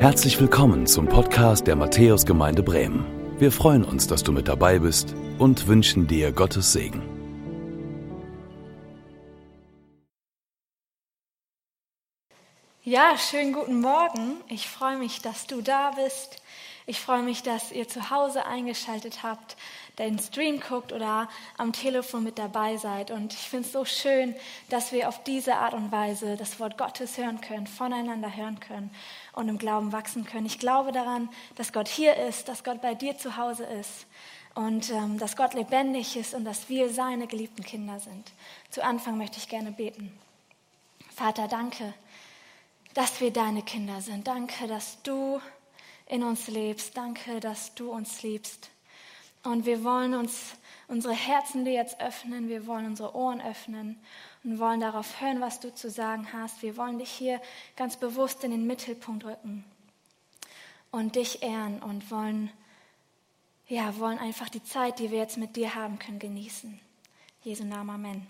Herzlich willkommen zum Podcast der Matthäus-Gemeinde Bremen. Wir freuen uns, dass du mit dabei bist und wünschen dir Gottes Segen. Ja, schönen guten Morgen. Ich freue mich, dass du da bist. Ich freue mich, dass ihr zu Hause eingeschaltet habt, den Stream guckt oder am Telefon mit dabei seid. Und ich finde es so schön, dass wir auf diese Art und Weise das Wort Gottes hören können, voneinander hören können und im Glauben wachsen können. Ich glaube daran, dass Gott hier ist, dass Gott bei dir zu Hause ist und dass Gott lebendig ist und dass wir seine geliebten Kinder sind. Zu Anfang möchte ich gerne beten. Vater, danke, dass wir deine Kinder sind. Danke, dass du in uns lebst. Danke, dass du uns liebst. Und wir wollen unsere Herzen dir jetzt öffnen, wir wollen unsere Ohren öffnen und wollen darauf hören, was du zu sagen hast. Wir wollen dich hier ganz bewusst in den Mittelpunkt rücken und dich ehren und wollen einfach die Zeit, die wir jetzt mit dir haben können, genießen. Jesu Namen, Amen.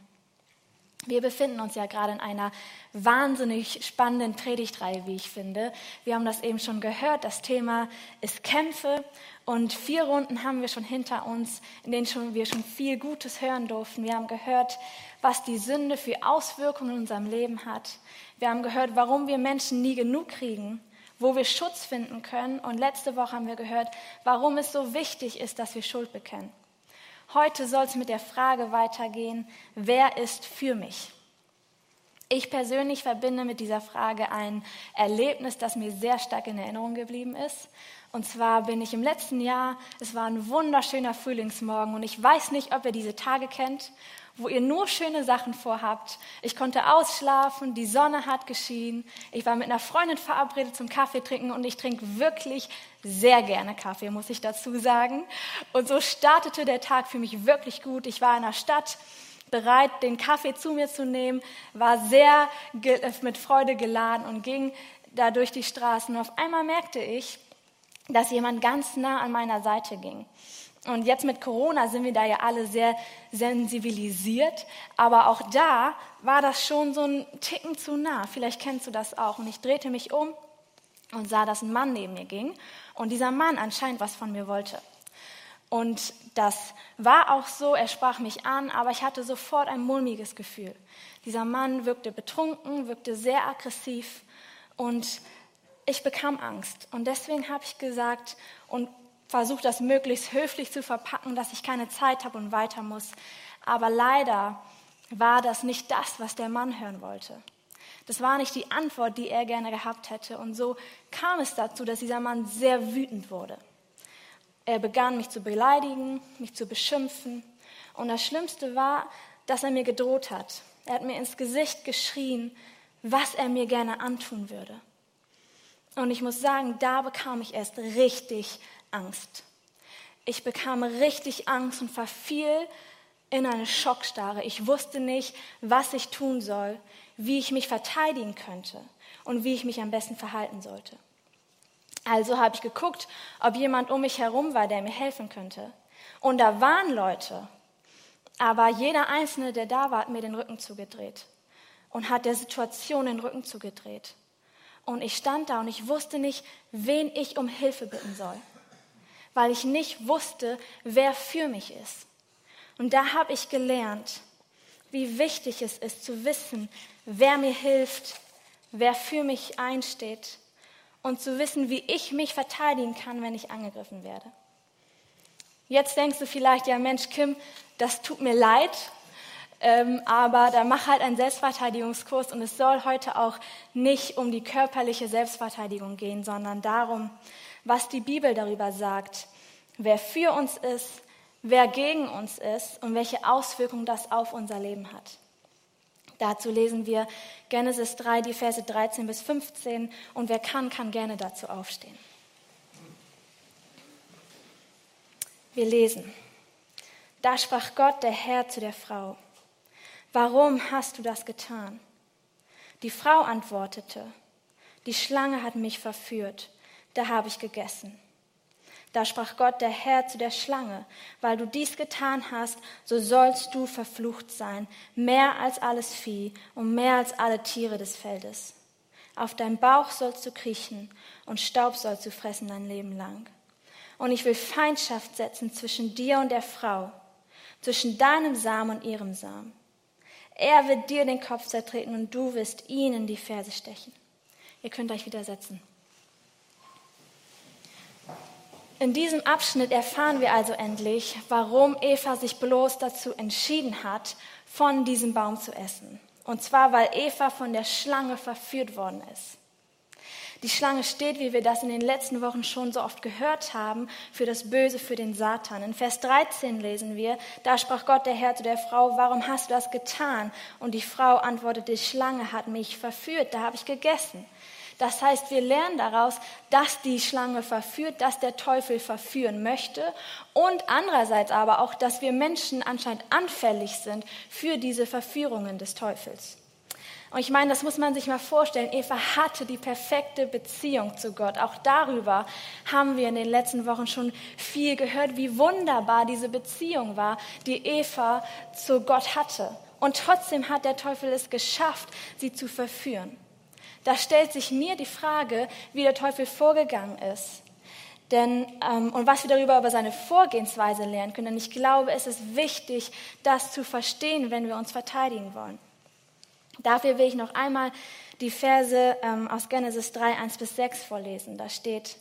Wir befinden uns ja gerade in einer wahnsinnig spannenden Predigtreihe, wie ich finde. Wir haben das eben schon gehört, das Thema ist Kämpfe und 4 Runden haben wir schon hinter uns, in denen wir schon viel Gutes hören durften. Wir haben gehört, was die Sünde für Auswirkungen in unserem Leben hat. Wir haben gehört, warum wir Menschen nie genug kriegen, wo wir Schutz finden können. Und letzte Woche haben wir gehört, warum es so wichtig ist, dass wir Schuld bekennen. Heute soll es mit der Frage weitergehen, wer ist für mich? Ich persönlich verbinde mit dieser Frage ein Erlebnis, das mir sehr stark in Erinnerung geblieben ist. Und zwar bin ich im letzten Jahr, es war ein wunderschöner Frühlingsmorgen und ich weiß nicht, ob ihr diese Tage kennt, wo ihr nur schöne Sachen vorhabt. Ich konnte ausschlafen, die Sonne hat geschienen, ich war mit einer Freundin verabredet zum Kaffee trinken und ich trinke wirklich sehr gerne Kaffee, muss ich dazu sagen. Und so startete der Tag für mich wirklich gut. Ich war in der Stadt, bereit, den Kaffee zu mir zu nehmen, war sehr mit Freude geladen und ging da durch die Straßen. Und auf einmal merkte ich, dass jemand ganz nah an meiner Seite ging. Und jetzt mit Corona sind wir da ja alle sehr sensibilisiert, aber auch da war das schon so ein Ticken zu nah. Vielleicht kennst du das auch. Und ich drehte mich um und sah, dass ein Mann neben mir ging und dieser Mann anscheinend was von mir wollte. Und das war auch so, er sprach mich an, aber ich hatte sofort ein mulmiges Gefühl. Dieser Mann wirkte betrunken, wirkte sehr aggressiv und ich bekam Angst. Und deswegen habe ich gesagt und versucht, das möglichst höflich zu verpacken, dass ich keine Zeit habe und weiter muss. Aber leider war das nicht das, was der Mann hören wollte. Das war nicht die Antwort, die er gerne gehabt hätte. Und so kam es dazu, dass dieser Mann sehr wütend wurde. Er begann, mich zu beleidigen, mich zu beschimpfen. Und das Schlimmste war, dass er mir gedroht hat. Er hat mir ins Gesicht geschrien, was er mir gerne antun würde. Und ich muss sagen, da bekam ich erst richtig Angst. Ich bekam richtig Angst und verfiel in eine Schockstarre. Ich wusste nicht, was ich tun soll, wie ich mich verteidigen könnte und wie ich mich am besten verhalten sollte. Also habe ich geguckt, ob jemand um mich herum war, der mir helfen könnte. Und da waren Leute, aber jeder Einzelne, der da war, hat mir den Rücken zugedreht und hat der Situation den Rücken zugedreht. Und ich stand da und ich wusste nicht, wen ich um Hilfe bitten soll, weil ich nicht wusste, wer für mich ist. Und da habe ich gelernt, wie wichtig es ist, zu wissen, wer mir hilft, wer für mich einsteht. Und zu wissen, wie ich mich verteidigen kann, wenn ich angegriffen werde. Jetzt denkst du vielleicht, ja Mensch Kim, das tut mir leid, aber dann mach halt einen Selbstverteidigungskurs und es soll heute auch nicht um die körperliche Selbstverteidigung gehen, sondern darum, was die Bibel darüber sagt, wer für uns ist, wer gegen uns ist und welche Auswirkungen das auf unser Leben hat. Dazu lesen wir Genesis 3, die Verse 13 bis 15. Und wer kann, kann gerne dazu aufstehen. Wir lesen. Da sprach Gott, der Herr, zu der Frau: Warum hast du das getan? Die Frau antwortete: Die Schlange hat mich verführt, da habe ich gegessen. Da sprach Gott, der Herr, zu der Schlange: Weil du dies getan hast, so sollst du verflucht sein, mehr als alles Vieh und mehr als alle Tiere des Feldes. Auf deinem Bauch sollst du kriechen und Staub sollst du fressen dein Leben lang. Und ich will Feindschaft setzen zwischen dir und der Frau, zwischen deinem Samen und ihrem Samen. Er wird dir den Kopf zertreten und du wirst ihn in die Ferse stechen. Ihr könnt euch wieder setzen. In diesem Abschnitt erfahren wir also endlich, warum Eva sich bloß dazu entschieden hat, von diesem Baum zu essen. Und zwar, weil Eva von der Schlange verführt worden ist. Die Schlange steht, wie wir das in den letzten Wochen schon so oft gehört haben, für das Böse, für den Satan. In Vers 13 lesen wir, da sprach Gott der Herr zu der Frau, warum hast du das getan? Und die Frau antwortete, die Schlange hat mich verführt, da habe ich gegessen. Das heißt, wir lernen daraus, dass die Schlange verführt, dass der Teufel verführen möchte und andererseits aber auch, dass wir Menschen anscheinend anfällig sind für diese Verführungen des Teufels. Und ich meine, das muss man sich mal vorstellen, Eva hatte die perfekte Beziehung zu Gott. Auch darüber haben wir in den letzten Wochen schon viel gehört, wie wunderbar diese Beziehung war, die Eva zu Gott hatte. Und trotzdem hat der Teufel es geschafft, sie zu verführen. Da stellt sich mir die Frage, wie der Teufel vorgegangen ist. Und was wir darüber über seine Vorgehensweise lernen können. Denn ich glaube, es ist wichtig, das zu verstehen, wenn wir uns verteidigen wollen. Dafür will ich noch einmal die Verse aus Genesis 3, 1-6 vorlesen. Da steht,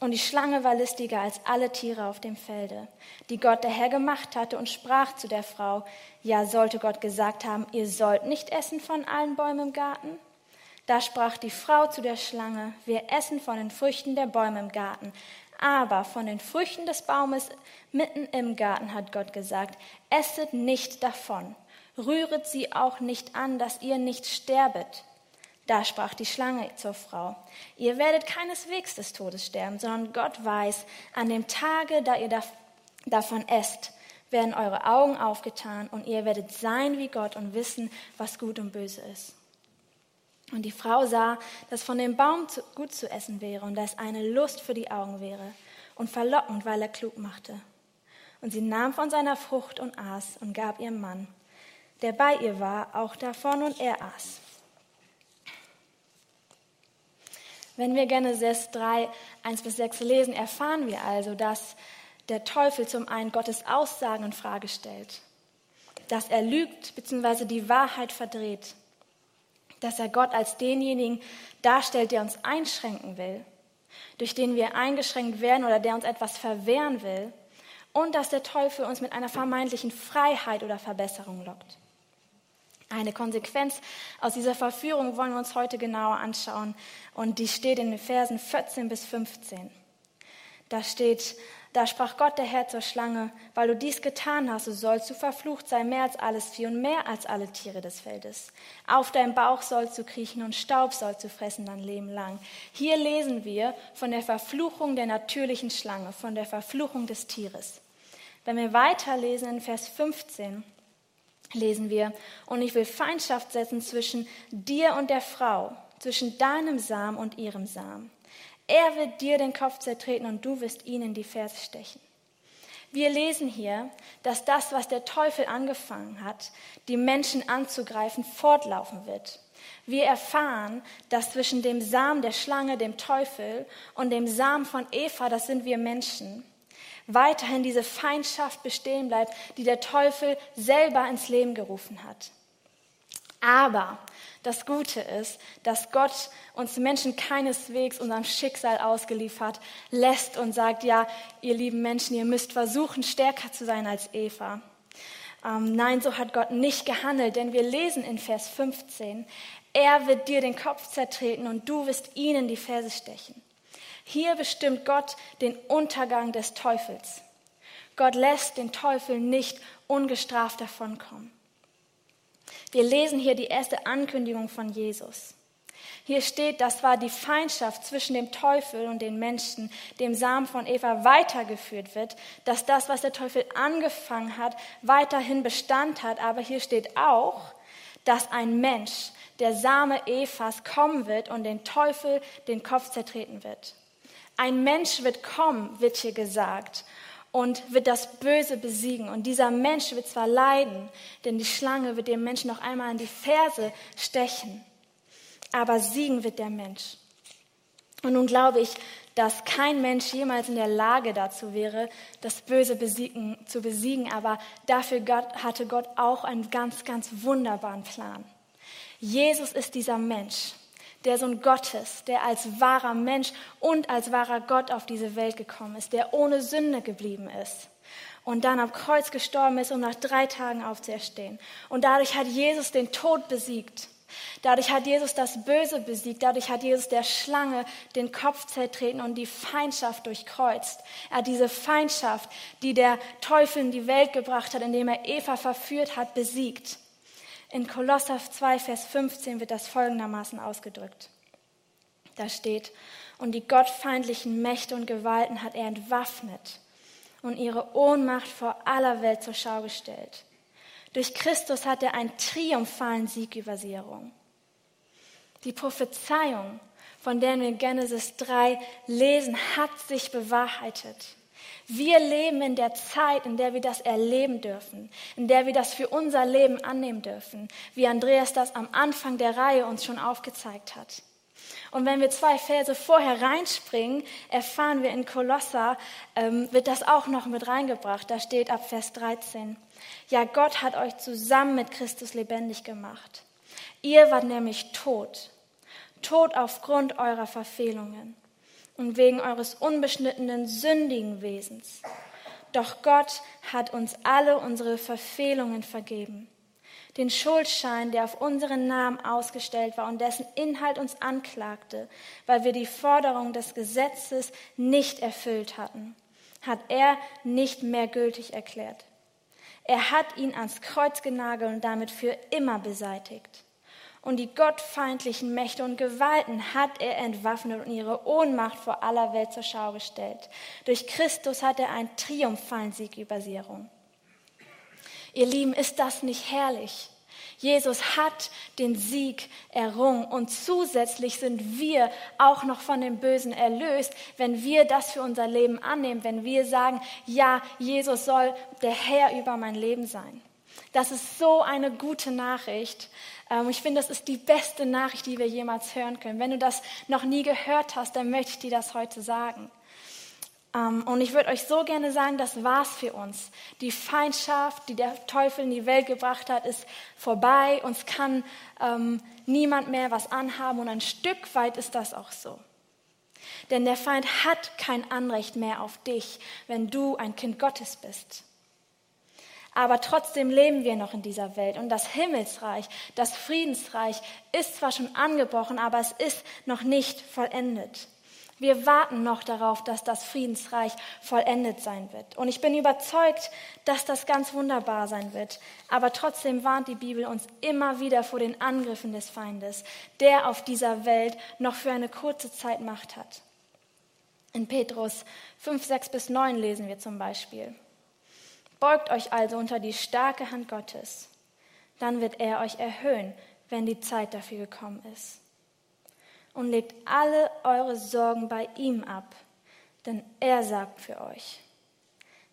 und die Schlange war listiger als alle Tiere auf dem Felde, die Gott der Herr gemacht hatte und sprach zu der Frau, ja, sollte Gott gesagt haben, ihr sollt nicht essen von allen Bäumen im Garten? Da sprach die Frau zu der Schlange, wir essen von den Früchten der Bäume im Garten, aber von den Früchten des Baumes mitten im Garten hat Gott gesagt, esset nicht davon. Rühret sie auch nicht an, dass ihr nicht sterbet. Da sprach die Schlange zur Frau, ihr werdet keineswegs des Todes sterben, sondern Gott weiß, an dem Tage, da ihr davon esst, werden eure Augen aufgetan und ihr werdet sein wie Gott und wissen, was gut und böse ist. Und die Frau sah, dass von dem Baum gut zu essen wäre und dass eine Lust für die Augen wäre und verlockend, weil er klug machte. Und sie nahm von seiner Frucht und aß und gab ihrem Mann, der bei ihr war, auch davon und er aß. Wenn wir Genesis 3, 1-6 lesen, erfahren wir also, dass der Teufel zum einen Gottes Aussagen in Frage stellt, dass er lügt bzw. die Wahrheit verdreht, dass er Gott als denjenigen darstellt, der uns einschränken will, durch den wir eingeschränkt werden oder der uns etwas verwehren will, und dass der Teufel uns mit einer vermeintlichen Freiheit oder Verbesserung lockt. Eine Konsequenz aus dieser Verführung wollen wir uns heute genauer anschauen und die steht in den Versen 14-15. Da steht, da sprach Gott der Herr zur Schlange, weil du dies getan hast, so sollst du verflucht sein, mehr als alles Vieh und mehr als alle Tiere des Feldes. Auf deinem Bauch sollst du kriechen und Staub sollst du fressen dein Leben lang. Hier lesen wir von der Verfluchung der natürlichen Schlange, von der Verfluchung des Tieres. Wenn wir weiterlesen in Vers 15, lesen wir, und ich will Feindschaft setzen zwischen dir und der Frau, zwischen deinem Samen und ihrem Samen. Er wird dir den Kopf zertreten und du wirst ihn in die Ferse stechen. Wir lesen hier, dass das, was der Teufel angefangen hat, die Menschen anzugreifen, fortlaufen wird. Wir erfahren, dass zwischen dem Samen der Schlange, dem Teufel, und dem Samen von Eva, das sind wir Menschen, weiterhin diese Feindschaft bestehen bleibt, die der Teufel selber ins Leben gerufen hat. Aber das Gute ist, dass Gott uns Menschen keineswegs unserem Schicksal ausgeliefert lässt und sagt, ja, ihr lieben Menschen, ihr müsst versuchen, stärker zu sein als Eva. Nein, so hat Gott nicht gehandelt, denn wir lesen in Vers 15, er wird dir den Kopf zertreten und du wirst ihn in die Ferse stechen. Hier bestimmt Gott den Untergang des Teufels. Gott lässt den Teufel nicht ungestraft davonkommen. Wir lesen hier die erste Ankündigung von Jesus. Hier steht, das war die Feindschaft zwischen dem Teufel und den Menschen, dem Samen von Eva weitergeführt wird, dass das, was der Teufel angefangen hat, weiterhin Bestand hat. Aber hier steht auch, dass ein Mensch, der Same Evas, kommen wird und den Teufel den Kopf zertreten wird. Ein Mensch wird kommen, wird hier gesagt. Und wird das Böse besiegen. Und dieser Mensch wird zwar leiden, denn die Schlange wird dem Menschen noch einmal in die Ferse stechen. aber siegen wird der Mensch. Und nun glaube ich, dass kein Mensch jemals in der Lage dazu wäre, das Böse zu besiegen, aber dafür hatte Gott auch einen ganz, ganz wunderbaren Plan. Jesus ist dieser Mensch, der Sohn Gottes, der als wahrer Mensch und als wahrer Gott auf diese Welt gekommen ist, der ohne Sünde geblieben ist und dann am Kreuz gestorben ist, um nach 3 Tagen aufzuerstehen. Und dadurch hat Jesus den Tod besiegt. Dadurch hat Jesus das Böse besiegt, dadurch hat Jesus der Schlange den Kopf zertreten und die Feindschaft durchkreuzt. Er hat diese Feindschaft, die der Teufel in die Welt gebracht hat, indem er Eva verführt hat, besiegt. In Kolosser 2, Vers 15 wird das folgendermaßen ausgedrückt. Da steht, und die gottfeindlichen Mächte und Gewalten hat er entwaffnet und ihre Ohnmacht vor aller Welt zur Schau gestellt. Durch Christus hat er einen triumphalen Sieg über sie errungen. Die Prophezeiung, von der wir in Genesis 3 lesen, hat sich bewahrheitet. Wir leben in der Zeit, in der wir das erleben dürfen, in der wir das für unser Leben annehmen dürfen, wie Andreas das am Anfang der Reihe uns schon aufgezeigt hat. Und wenn wir 2 Verse vorher reinspringen, erfahren wir in Kolosser, wird das auch noch mit reingebracht. Da steht ab Vers 13, ja, Gott hat euch zusammen mit Christus lebendig gemacht. Ihr wart nämlich tot aufgrund eurer Verfehlungen und wegen eures unbeschnittenen, sündigen Wesens. Doch Gott hat uns alle unsere Verfehlungen vergeben. Den Schuldschein, der auf unseren Namen ausgestellt war und dessen Inhalt uns anklagte, weil wir die Forderung des Gesetzes nicht erfüllt hatten, hat er nicht mehr gültig erklärt. Er hat ihn ans Kreuz genagelt und damit für immer beseitigt. Und die gottfeindlichen Mächte und Gewalten hat er entwaffnet und ihre Ohnmacht vor aller Welt zur Schau gestellt. Durch Christus hat er einen triumphalen Sieg über sie errungen. Ihr Lieben, ist das nicht herrlich? Jesus hat den Sieg errungen und zusätzlich sind wir auch noch von dem Bösen erlöst, wenn wir das für unser Leben annehmen, wenn wir sagen, ja, Jesus soll der Herr über mein Leben sein. Das ist so eine gute Nachricht. Ich finde, das ist die beste Nachricht, die wir jemals hören können. Wenn du das noch nie gehört hast, dann möchte ich dir das heute sagen. Und ich würde euch so gerne sagen, das war's für uns. Die Feindschaft, die der Teufel in die Welt gebracht hat, ist vorbei. Uns kann niemand mehr was anhaben. Und ein Stück weit ist das auch so. Denn der Feind hat kein Anrecht mehr auf dich, wenn du ein Kind Gottes bist. Aber trotzdem leben wir noch in dieser Welt. Und das Himmelsreich, das Friedensreich ist zwar schon angebrochen, aber es ist noch nicht vollendet. Wir warten noch darauf, dass das Friedensreich vollendet sein wird. Und ich bin überzeugt, dass das ganz wunderbar sein wird. Aber trotzdem warnt die Bibel uns immer wieder vor den Angriffen des Feindes, der auf dieser Welt noch für eine kurze Zeit Macht hat. In Petrus 5, 6-9 lesen wir zum Beispiel: Beugt euch also unter die starke Hand Gottes, dann wird er euch erhöhen, wenn die Zeit dafür gekommen ist. Und legt alle eure Sorgen bei ihm ab, denn er sorgt für euch.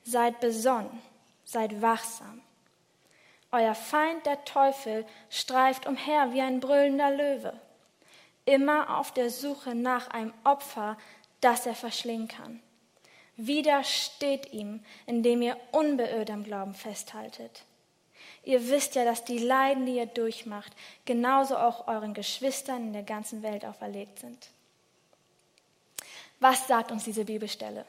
Seid besonnen, seid wachsam. Euer Feind, der Teufel, streift umher wie ein brüllender Löwe, immer auf der Suche nach einem Opfer, das er verschlingen kann. Widersteht ihm, indem ihr unbeirrt am Glauben festhaltet. Ihr wisst ja, dass die Leiden, die ihr durchmacht, genauso auch euren Geschwistern in der ganzen Welt auferlegt sind. Was sagt uns diese Bibelstelle?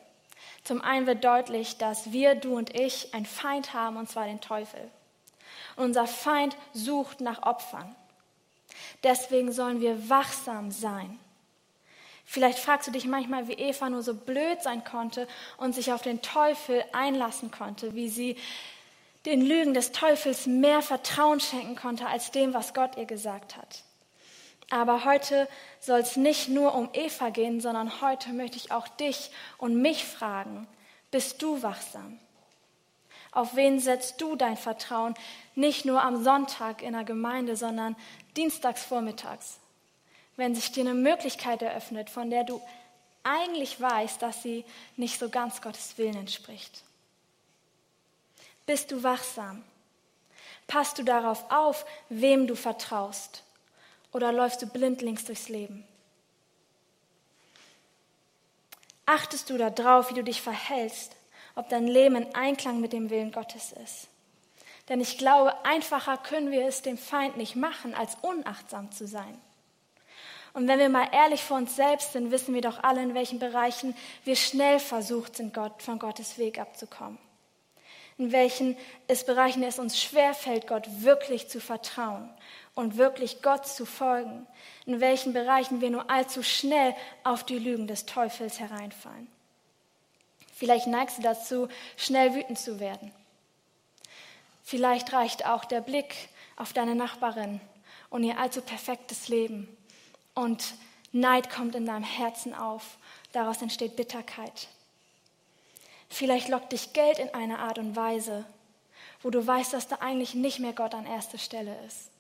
Zum einen wird deutlich, dass wir, du und ich, einen Feind haben, und zwar den Teufel. Und unser Feind sucht nach Opfern. Deswegen sollen wir wachsam sein. Vielleicht fragst du dich manchmal, wie Eva nur so blöd sein konnte und sich auf den Teufel einlassen konnte, wie sie den Lügen des Teufels mehr Vertrauen schenken konnte als dem, was Gott ihr gesagt hat. Aber heute soll es nicht nur um Eva gehen, sondern heute möchte ich auch dich und mich fragen: Bist du wachsam? Auf wen setzt du dein Vertrauen? Nicht nur am Sonntag in der Gemeinde, sondern dienstags vormittags, wenn sich dir eine Möglichkeit eröffnet, von der du eigentlich weißt, dass sie nicht so ganz Gottes Willen entspricht. Bist du wachsam? Passt du darauf auf, wem du vertraust? oder läufst du blindlings durchs Leben? Achtest du darauf, wie du dich verhältst, ob dein Leben in Einklang mit dem Willen Gottes ist? Denn ich glaube, einfacher können wir es dem Feind nicht machen, als unachtsam zu sein. Und wenn wir mal ehrlich vor uns selbst sind, wissen wir doch alle, in welchen Bereichen wir schnell versucht sind, von Gottes Weg abzukommen. In welchen Bereichen es uns schwerfällt, Gott wirklich zu vertrauen und wirklich Gott zu folgen. In welchen Bereichen wir nur allzu schnell auf die Lügen des Teufels hereinfallen. Vielleicht neigst du dazu, schnell wütend zu werden. Vielleicht reicht auch der Blick auf deine Nachbarin und ihr allzu perfektes Leben. Und Neid kommt in deinem Herzen auf. Daraus entsteht Bitterkeit. Vielleicht lockt dich Geld in einer Art und Weise, wo du weißt, dass da eigentlich nicht mehr Gott an erster Stelle ist.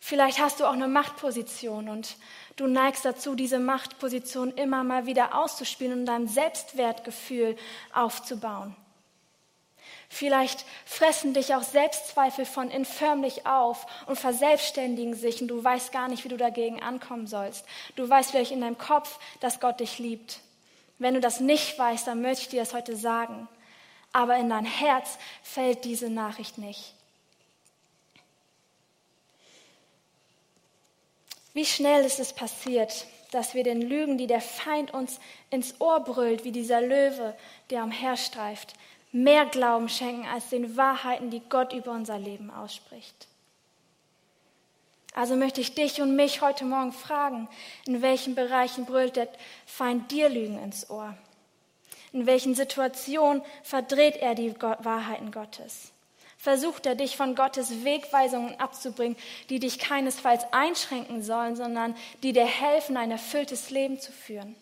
Vielleicht hast du auch eine Machtposition und du neigst dazu, diese Machtposition immer mal wieder auszuspielen und dein Selbstwertgefühl aufzubauen. Vielleicht fressen dich auch Selbstzweifel von införmlich auf und verselbstständigen sich und du weißt gar nicht, wie du dagegen ankommen sollst. Du weißt vielleicht in deinem Kopf, dass Gott dich liebt. Wenn du das nicht weißt, dann möchte ich dir das heute sagen. Aber in dein Herz fällt diese Nachricht nicht. Wie schnell ist es passiert, dass wir den Lügen, die der Feind uns ins Ohr brüllt, wie dieser Löwe, der umherstreift, mehr Glauben schenken als den Wahrheiten, die Gott über unser Leben ausspricht. Also möchte ich dich und mich heute Morgen fragen, in welchen Bereichen brüllt der Feind dir Lügen ins Ohr? In welchen Situationen verdreht er die Wahrheiten Gottes? Versucht er dich von Gottes Wegweisungen abzubringen, die dich keinesfalls einschränken sollen, sondern die dir helfen, ein erfülltes Leben zu führen?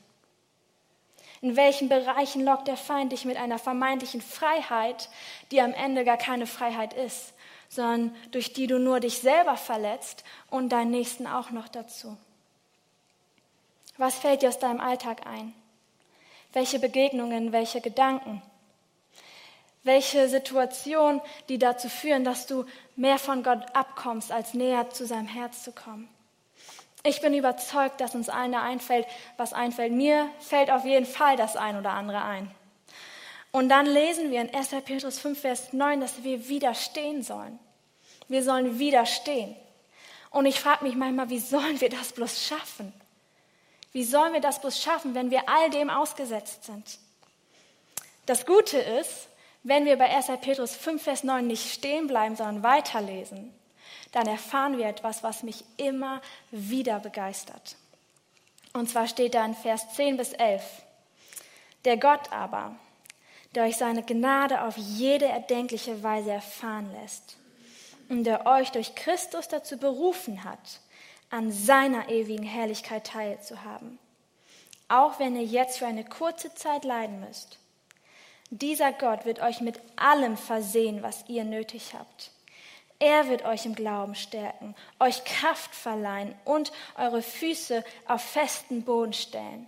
In welchen Bereichen lockt der Feind dich mit einer vermeintlichen Freiheit, die am Ende gar keine Freiheit ist, sondern durch die du nur dich selber verletzt und deinen Nächsten auch noch dazu? Was fällt dir aus deinem Alltag ein? Welche Begegnungen, welche Gedanken? Welche Situationen, die dazu führen, dass du mehr von Gott abkommst, als näher zu seinem Herz zu kommen? Ich bin überzeugt, dass uns allen da einfällt, was einfällt. Mir fällt auf jeden Fall das ein oder andere ein. Und dann lesen wir in 1. Petrus 5, Vers 9, dass wir widerstehen sollen. Wir sollen widerstehen. Und ich frage mich manchmal, wie sollen wir das bloß schaffen? Wie sollen wir das bloß schaffen, wenn wir all dem ausgesetzt sind? Das Gute ist, wenn wir bei 1. Petrus 5, Vers 9 nicht stehen bleiben, sondern weiterlesen, dann erfahren wir etwas, was mich immer wieder begeistert. Und zwar steht da in Vers 10 bis 11. Der Gott aber, der euch seine Gnade auf jede erdenkliche Weise erfahren lässt und der euch durch Christus dazu berufen hat, an seiner ewigen Herrlichkeit teilzuhaben, auch wenn ihr jetzt für eine kurze Zeit leiden müsst. Dieser Gott wird euch mit allem versehen, was ihr nötig habt. Er wird euch im Glauben stärken, euch Kraft verleihen und eure Füße auf festen Boden stellen.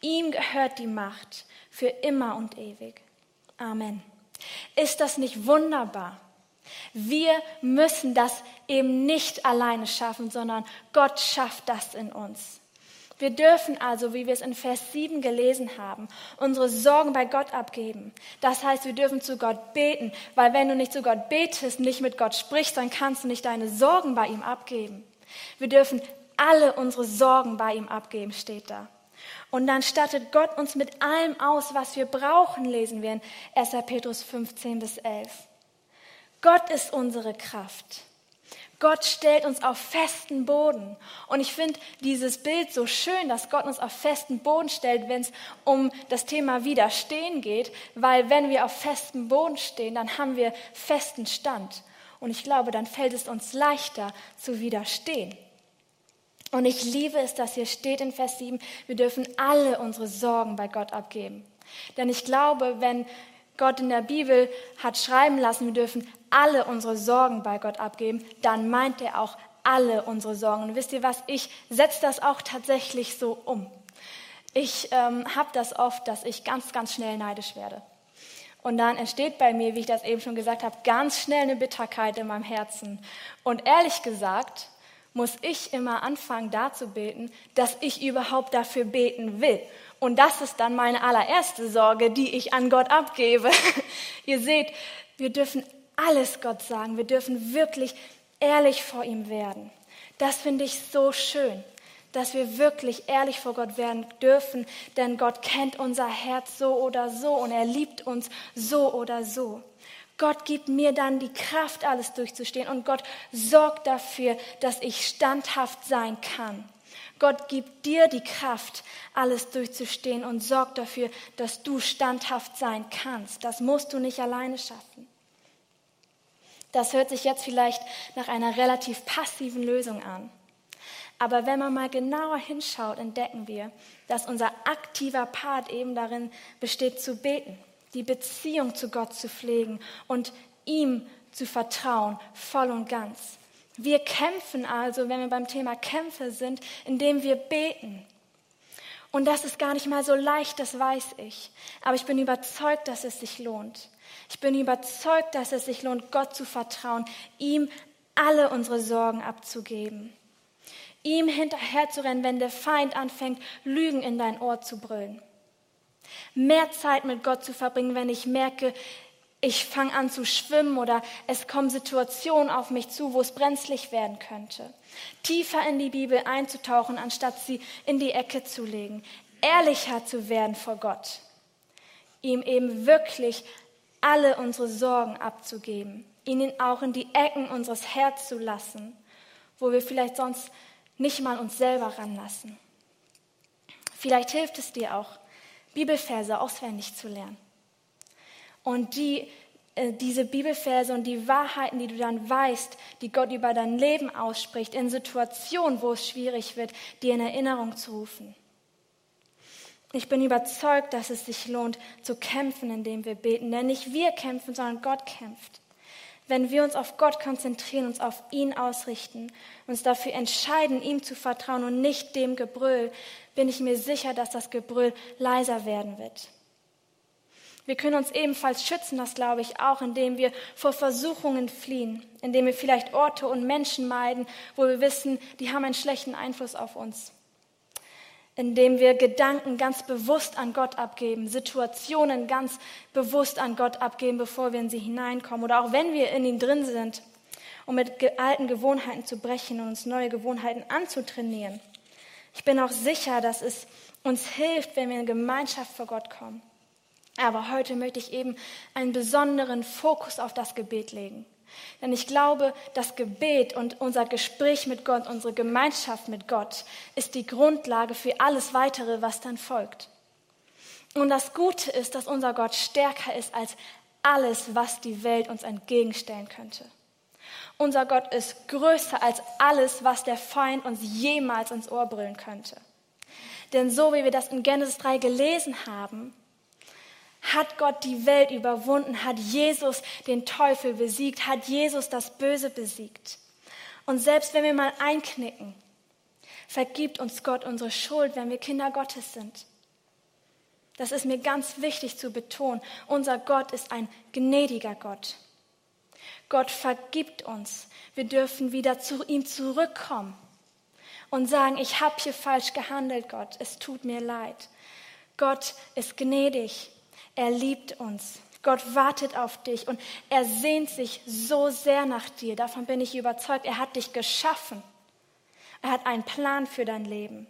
Ihm gehört die Macht für immer und ewig. Amen. Ist das nicht wunderbar? Wir müssen das eben nicht alleine schaffen, sondern Gott schafft das in uns. Wir dürfen also, wie wir es in Vers 7 gelesen haben, unsere Sorgen bei Gott abgeben. Das heißt, wir dürfen zu Gott beten, weil wenn du nicht zu Gott betest, nicht mit Gott sprichst, dann kannst du nicht deine Sorgen bei ihm abgeben. Wir dürfen alle unsere Sorgen bei ihm abgeben, steht da. Und dann stattet Gott uns mit allem aus, was wir brauchen, lesen wir in 1. Petrus 15 bis 11. Gott ist unsere Kraft. Gott stellt uns auf festen Boden. Und ich finde dieses Bild so schön, dass Gott uns auf festen Boden stellt, wenn es um das Thema Widerstehen geht. Weil wenn wir auf festen Boden stehen, dann haben wir festen Stand. Und ich glaube, dann fällt es uns leichter zu widerstehen. Und ich liebe es, dass hier steht in Vers 7, wir dürfen alle unsere Sorgen bei Gott abgeben. Denn ich glaube, wenn Gott in der Bibel hat schreiben lassen, wir dürfen alle unsere Sorgen bei Gott abgeben, dann meint er auch alle unsere Sorgen. Und wisst ihr was, ich setze das auch tatsächlich so um. Ich habe das oft, dass ich ganz, ganz schnell neidisch werde. Und dann entsteht bei mir, wie ich das eben schon gesagt habe, ganz schnell eine Bitterkeit in meinem Herzen. Und ehrlich gesagt muss ich immer anfangen, da zu beten, dass ich überhaupt dafür beten will. Und das ist dann meine allererste Sorge, die ich an Gott abgebe. Ihr seht, wir dürfen alles Gott sagen. Wir dürfen wirklich ehrlich vor ihm werden. Das finde ich so schön, dass wir wirklich ehrlich vor Gott werden dürfen, denn Gott kennt unser Herz so oder so und er liebt uns so oder so. Gott gibt mir dann die Kraft, alles durchzustehen und Gott sorgt dafür, dass ich standhaft sein kann. Gott gibt dir die Kraft, alles durchzustehen und sorgt dafür, dass du standhaft sein kannst. Das musst du nicht alleine schaffen. Das hört sich jetzt vielleicht nach einer relativ passiven Lösung an. Aber wenn man mal genauer hinschaut, entdecken wir, dass unser aktiver Part eben darin besteht, zu beten, die Beziehung zu Gott zu pflegen und ihm zu vertrauen, voll und ganz. Wir kämpfen also, wenn wir beim Thema Kämpfe sind, indem wir beten. Und das ist gar nicht mal so leicht, das weiß ich. Aber ich bin überzeugt, dass es sich lohnt. Ich bin überzeugt, dass es sich lohnt, Gott zu vertrauen, ihm alle unsere Sorgen abzugeben. Ihm hinterherzurennen, wenn der Feind anfängt, Lügen in dein Ohr zu brüllen. Mehr Zeit mit Gott zu verbringen, wenn ich merke, ich fange an zu schwimmen oder es kommen Situationen auf mich zu, wo es brenzlig werden könnte. Tiefer in die Bibel einzutauchen, anstatt sie in die Ecke zu legen. Ehrlicher zu werden vor Gott. Ihm eben wirklich alle unsere Sorgen abzugeben. Ihn auch in die Ecken unseres Herzens zu lassen, wo wir vielleicht sonst nicht mal uns selber ranlassen. Vielleicht hilft es dir auch, Bibelverse auswendig zu lernen. Und diese Bibelverse und die Wahrheiten, die du dann weißt, die Gott über dein Leben ausspricht, in Situationen, wo es schwierig wird, dir in Erinnerung zu rufen. Ich bin überzeugt, dass es sich lohnt, zu kämpfen, indem wir beten. Denn nicht wir kämpfen, sondern Gott kämpft. Wenn wir uns auf Gott konzentrieren, uns auf ihn ausrichten, uns dafür entscheiden, ihm zu vertrauen und nicht dem Gebrüll, bin ich mir sicher, dass das Gebrüll leiser werden wird. Wir können uns ebenfalls schützen, das glaube ich auch, indem wir vor Versuchungen fliehen, indem wir vielleicht Orte und Menschen meiden, wo wir wissen, die haben einen schlechten Einfluss auf uns. Indem wir Gedanken ganz bewusst an Gott abgeben, Situationen ganz bewusst an Gott abgeben, bevor wir in sie hineinkommen. Oder auch wenn wir in ihnen drin sind, um mit alten Gewohnheiten zu brechen und uns neue Gewohnheiten anzutrainieren. Ich bin auch sicher, dass es uns hilft, wenn wir in Gemeinschaft vor Gott kommen. Aber heute möchte ich eben einen besonderen Fokus auf das Gebet legen. Denn ich glaube, das Gebet und unser Gespräch mit Gott, unsere Gemeinschaft mit Gott ist die Grundlage für alles Weitere, was dann folgt. Und das Gute ist, dass unser Gott stärker ist als alles, was die Welt uns entgegenstellen könnte. Unser Gott ist größer als alles, was der Feind uns jemals ins Ohr brüllen könnte. Denn so wie wir das in Genesis 3 gelesen haben, hat Gott die Welt überwunden, hat Jesus den Teufel besiegt, hat Jesus das Böse besiegt. Und selbst wenn wir mal einknicken, vergibt uns Gott unsere Schuld, wenn wir Kinder Gottes sind. Das ist mir ganz wichtig zu betonen. Unser Gott ist ein gnädiger Gott. Gott vergibt uns. Wir dürfen wieder zu ihm zurückkommen und sagen, ich habe hier falsch gehandelt, Gott. Es tut mir leid. Gott ist gnädig. Er liebt uns. Gott wartet auf dich und er sehnt sich so sehr nach dir. Davon bin ich überzeugt. Er hat dich geschaffen. Er hat einen Plan für dein Leben.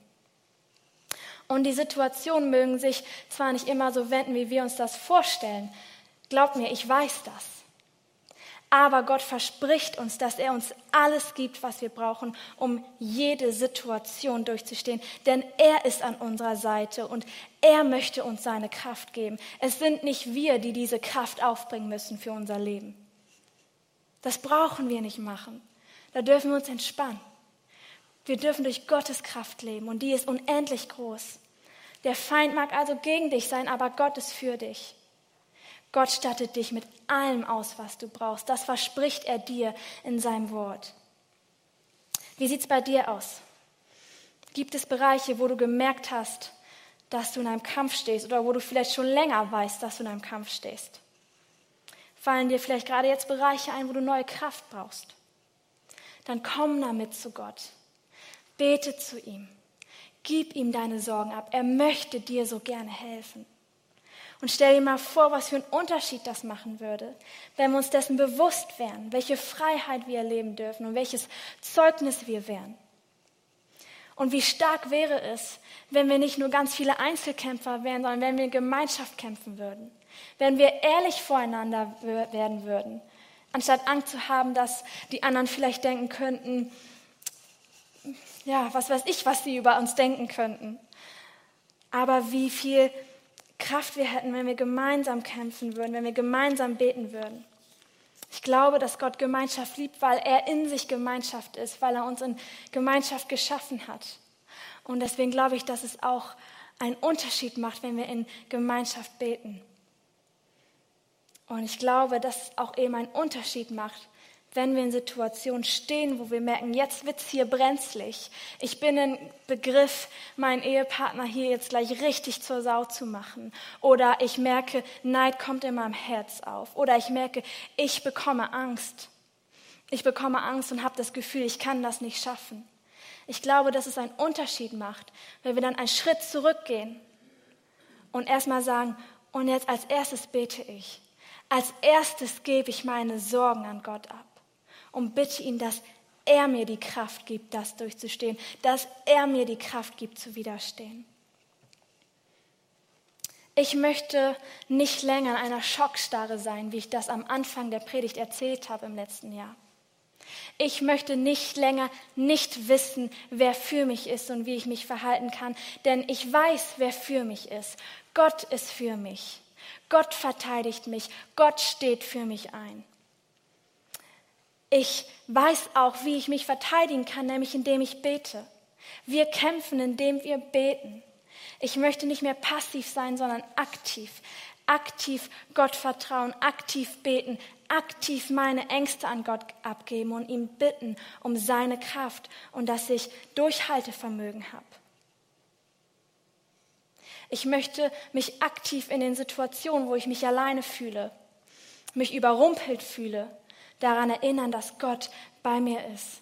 Und die Situationen mögen sich zwar nicht immer so wenden, wie wir uns das vorstellen. Glaub mir, ich weiß das. Aber Gott verspricht uns, dass er uns alles gibt, was wir brauchen, um jede Situation durchzustehen. Denn er ist an unserer Seite und er möchte uns seine Kraft geben. Es sind nicht wir, die diese Kraft aufbringen müssen für unser Leben. Das brauchen wir nicht machen. Da dürfen wir uns entspannen. Wir dürfen durch Gottes Kraft leben und die ist unendlich groß. Der Feind mag also gegen dich sein, aber Gott ist für dich. Gott stattet dich mit allem aus, was du brauchst. Das verspricht er dir in seinem Wort. Wie sieht es bei dir aus? Gibt es Bereiche, wo du gemerkt hast, dass du in einem Kampf stehst oder wo du vielleicht schon länger weißt, dass du in einem Kampf stehst? Fallen dir vielleicht gerade jetzt Bereiche ein, wo du neue Kraft brauchst? dann komm damit zu Gott. Bete zu ihm. Gib ihm deine Sorgen ab. Er möchte dir so gerne helfen. Und stell dir mal vor, was für einen Unterschied das machen würde, wenn wir uns dessen bewusst wären, welche Freiheit wir erleben dürfen und welches Zeugnis wir wären. Und wie stark wäre es, wenn wir nicht nur ganz viele Einzelkämpfer wären, sondern wenn wir in Gemeinschaft kämpfen würden. Wenn wir ehrlich voreinander werden würden, anstatt Angst zu haben, dass die anderen vielleicht denken könnten, ja, was weiß ich, was sie über uns denken könnten. Aber wie viel Kraft wir hätten, wenn wir gemeinsam kämpfen würden, wenn wir gemeinsam beten würden. Ich glaube, dass Gott Gemeinschaft liebt, weil er in sich Gemeinschaft ist, weil er uns in Gemeinschaft geschaffen hat. Und deswegen glaube ich, dass es auch einen Unterschied macht, wenn wir in Gemeinschaft beten. Und ich glaube, dass es auch eben einen Unterschied macht, wenn wir in Situationen stehen, wo wir merken, jetzt wird's hier brenzlig. Ich bin im Begriff, meinen Ehepartner hier jetzt gleich richtig zur Sau zu machen. Oder ich merke, Neid kommt in meinem Herz auf. Oder ich merke, ich bekomme Angst. Ich bekomme Angst und habe das Gefühl, ich kann das nicht schaffen. Ich glaube, dass es einen Unterschied macht, wenn wir dann einen Schritt zurückgehen und erstmal sagen, und jetzt als erstes bete ich. Als erstes gebe ich meine Sorgen an Gott ab und bitte ihn, dass er mir die Kraft gibt, das durchzustehen, dass er mir die Kraft gibt, zu widerstehen. Ich möchte nicht länger in einer Schockstarre sein, wie ich das am Anfang der Predigt erzählt habe im letzten Jahr. Ich möchte nicht länger nicht wissen, wer für mich ist und wie ich mich verhalten kann, denn ich weiß, wer für mich ist. Gott ist für mich. Gott verteidigt mich, Gott steht für mich ein. Ich weiß auch, wie ich mich verteidigen kann, nämlich indem ich bete. Wir kämpfen, indem wir beten. Ich möchte nicht mehr passiv sein, sondern aktiv. Aktiv Gott vertrauen, aktiv beten, aktiv meine Ängste an Gott abgeben und ihm bitten um seine Kraft und dass ich Durchhaltevermögen habe. Ich möchte mich aktiv in den Situationen, wo ich mich alleine fühle, mich überrumpelt fühle, daran erinnern, dass Gott bei mir ist.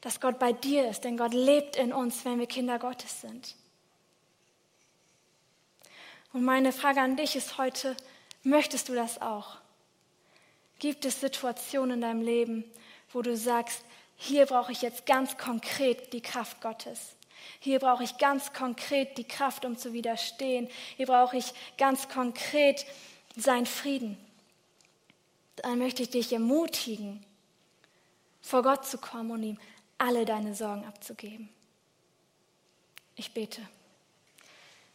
Dass Gott bei dir ist, denn Gott lebt in uns, wenn wir Kinder Gottes sind. Und meine Frage an dich ist heute, möchtest du das auch? Gibt es Situationen in deinem Leben, wo du sagst, hier brauche ich jetzt ganz konkret die Kraft Gottes? Hier brauche ich ganz konkret die Kraft, um zu widerstehen. Hier brauche ich ganz konkret seinen Frieden. Dann möchte ich dich ermutigen, vor Gott zu kommen und ihm alle deine Sorgen abzugeben. Ich bete.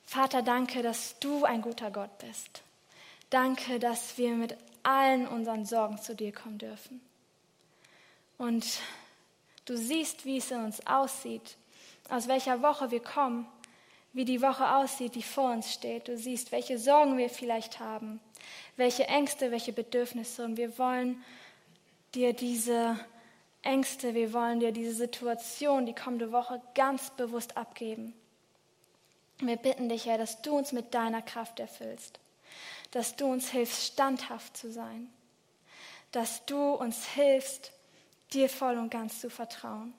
Vater, danke, dass du ein guter Gott bist. Danke, dass wir mit allen unseren Sorgen zu dir kommen dürfen. Und du siehst, wie es in uns aussieht. Aus welcher Woche wir kommen, wie die Woche aussieht, die vor uns steht. Du siehst, welche Sorgen wir vielleicht haben, welche Ängste, welche Bedürfnisse. Und wir wollen dir diese Ängste, wir wollen dir diese Situation, die kommende Woche ganz bewusst abgeben. Wir bitten dich, Herr, dass du uns mit deiner Kraft erfüllst, dass du uns hilfst, standhaft zu sein, dass du uns hilfst, dir voll und ganz zu vertrauen.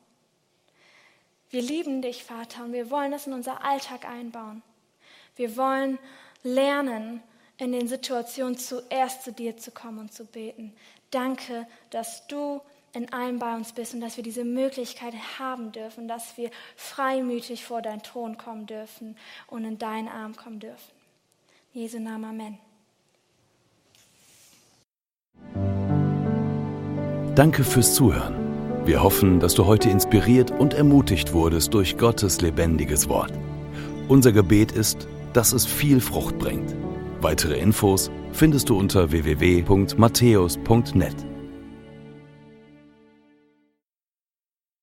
Wir lieben dich, Vater, und wir wollen das in unser Alltag einbauen. Wir wollen lernen, in den Situationen zuerst zu dir zu kommen und zu beten. Danke, dass du in allem bei uns bist und dass wir diese Möglichkeit haben dürfen, dass wir freimütig vor deinen Thron kommen dürfen und in deinen Arm kommen dürfen. In Jesu Namen, Amen. Danke fürs Zuhören. Wir hoffen, dass du heute inspiriert und ermutigt wurdest durch Gottes lebendiges Wort. Unser Gebet ist, dass es viel Frucht bringt. Weitere Infos findest du unter www.matthäus.net.